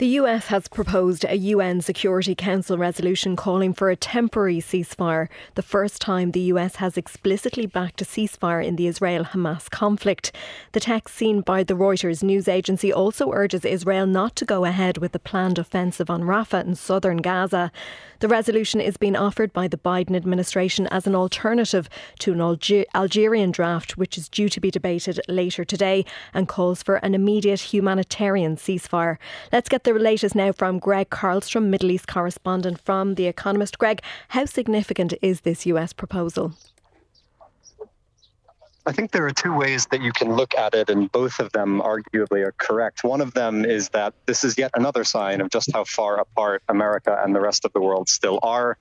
The US has proposed a UN Security Council resolution calling for a temporary ceasefire, the first time the US has explicitly backed a ceasefire in the Israel-Hamas conflict. The text seen by the Reuters news agency also urges Israel not to go ahead with the planned offensive on Rafah in southern Gaza. The resolution is being offered by the Biden administration as an alternative to an Algerian draft, which is due to be debated later today, and calls for an immediate humanitarian ceasefire. Let's get the latest now from Gregg Carlstrom, Middle East correspondent from The Economist. Greg, how significant is this US proposal? I think there are two ways that you can look at it, and both of them arguably are correct. One of them is that this is yet another sign of just how far apart America and the rest of the world still are.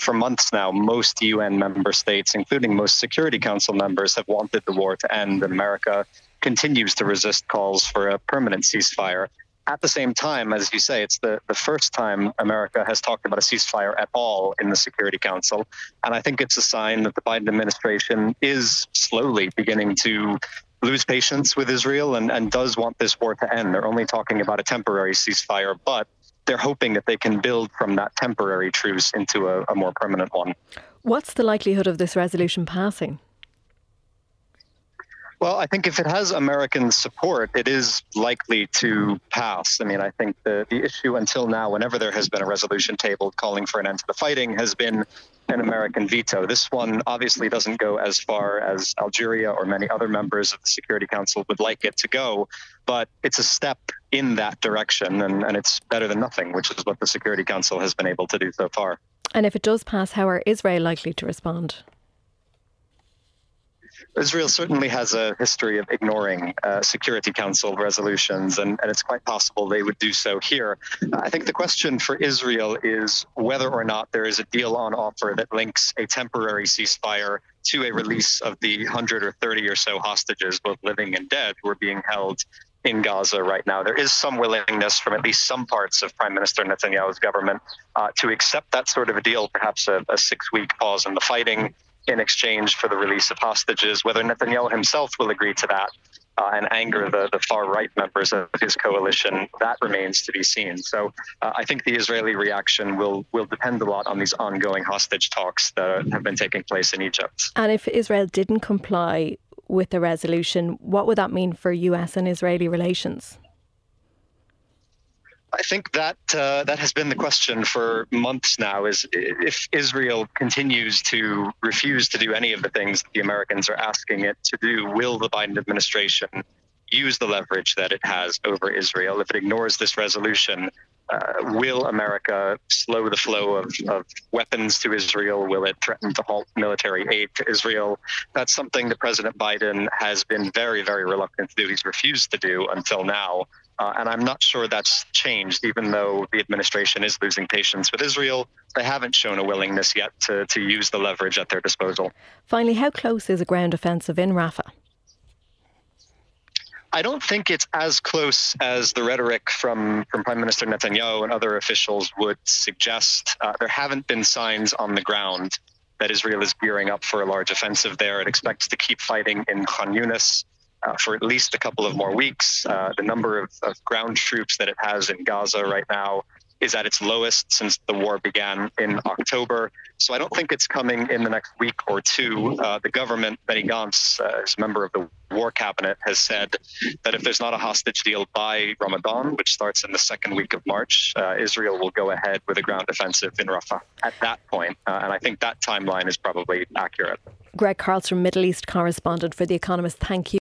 For months now, most UN member states, including most Security Council members, have wanted the war to end. America continues to resist calls for a permanent ceasefire. At the same time, as you say, it's the first time America has talked about a ceasefire at all in the Security Council. And I think it's a sign that the Biden administration is slowly beginning to lose patience with Israel and does want this war to end. They're only talking about a temporary ceasefire, but they're hoping that they can build from that temporary truce into a more permanent one. What's the likelihood of this resolution passing? Well, I think if it has American support, it is likely to pass. I mean, I think the issue until now, whenever there has been a resolution tabled calling for an end to the fighting, has been an American veto. This one obviously doesn't go as far as Algeria or many other members of the Security Council would like it to go, but it's a step in that direction, and it's better than nothing, which is what the Security Council has been able to do so far. And if it does pass, how are Israel likely to respond? Israel certainly has a history of ignoring Security Council resolutions, and it's quite possible they would do so here. I think the question for Israel is whether or not there is a deal on offer that links a temporary ceasefire to a release of the 100 or 30 or so hostages, both living and dead, who are being held in Gaza right now. There is some willingness from at least some parts of Prime Minister Netanyahu's government to accept that sort of a deal, perhaps a six-week pause in the fighting in exchange for the release of hostages. Whether Netanyahu himself will agree to that and anger the far-right members of his coalition, that remains to be seen. So I think the Israeli reaction will depend a lot on these ongoing hostage talks that have been taking place in Egypt. And if Israel didn't comply with the resolution, what would that mean for US and Israeli relations? I think that has been the question for months now, is if Israel continues to refuse to do any of the things that the Americans are asking it to do, will the Biden administration use the leverage that it has over Israel? If it ignores this resolution, will America slow the flow of weapons to Israel? Will it threaten to halt military aid to Israel? That's something that President Biden has been very, very reluctant to do. He's refused to do until now. And I'm not sure that's changed, even though the administration is losing patience with Israel. They haven't shown a willingness yet to use the leverage at their disposal. Finally, how close is a ground offensive in Rafah? I don't think it's as close as the rhetoric from Prime Minister Netanyahu and other officials would suggest. There haven't been signs on the ground that Israel is gearing up for a large offensive there. It expects to keep fighting in Khan Yunis for at least a couple of more weeks. The number of ground troops that it has in Gaza right now is at its lowest since the war began in October. So I don't think it's coming in the next week or two. The government, Benny Gantz, is a member of the war cabinet, has said that if there's not a hostage deal by Ramadan, which starts in the second week of March, Israel will go ahead with a ground offensive in Rafah at that point. And I think that timeline is probably accurate. Greg Carlstrom, Middle East correspondent for The Economist, thank you.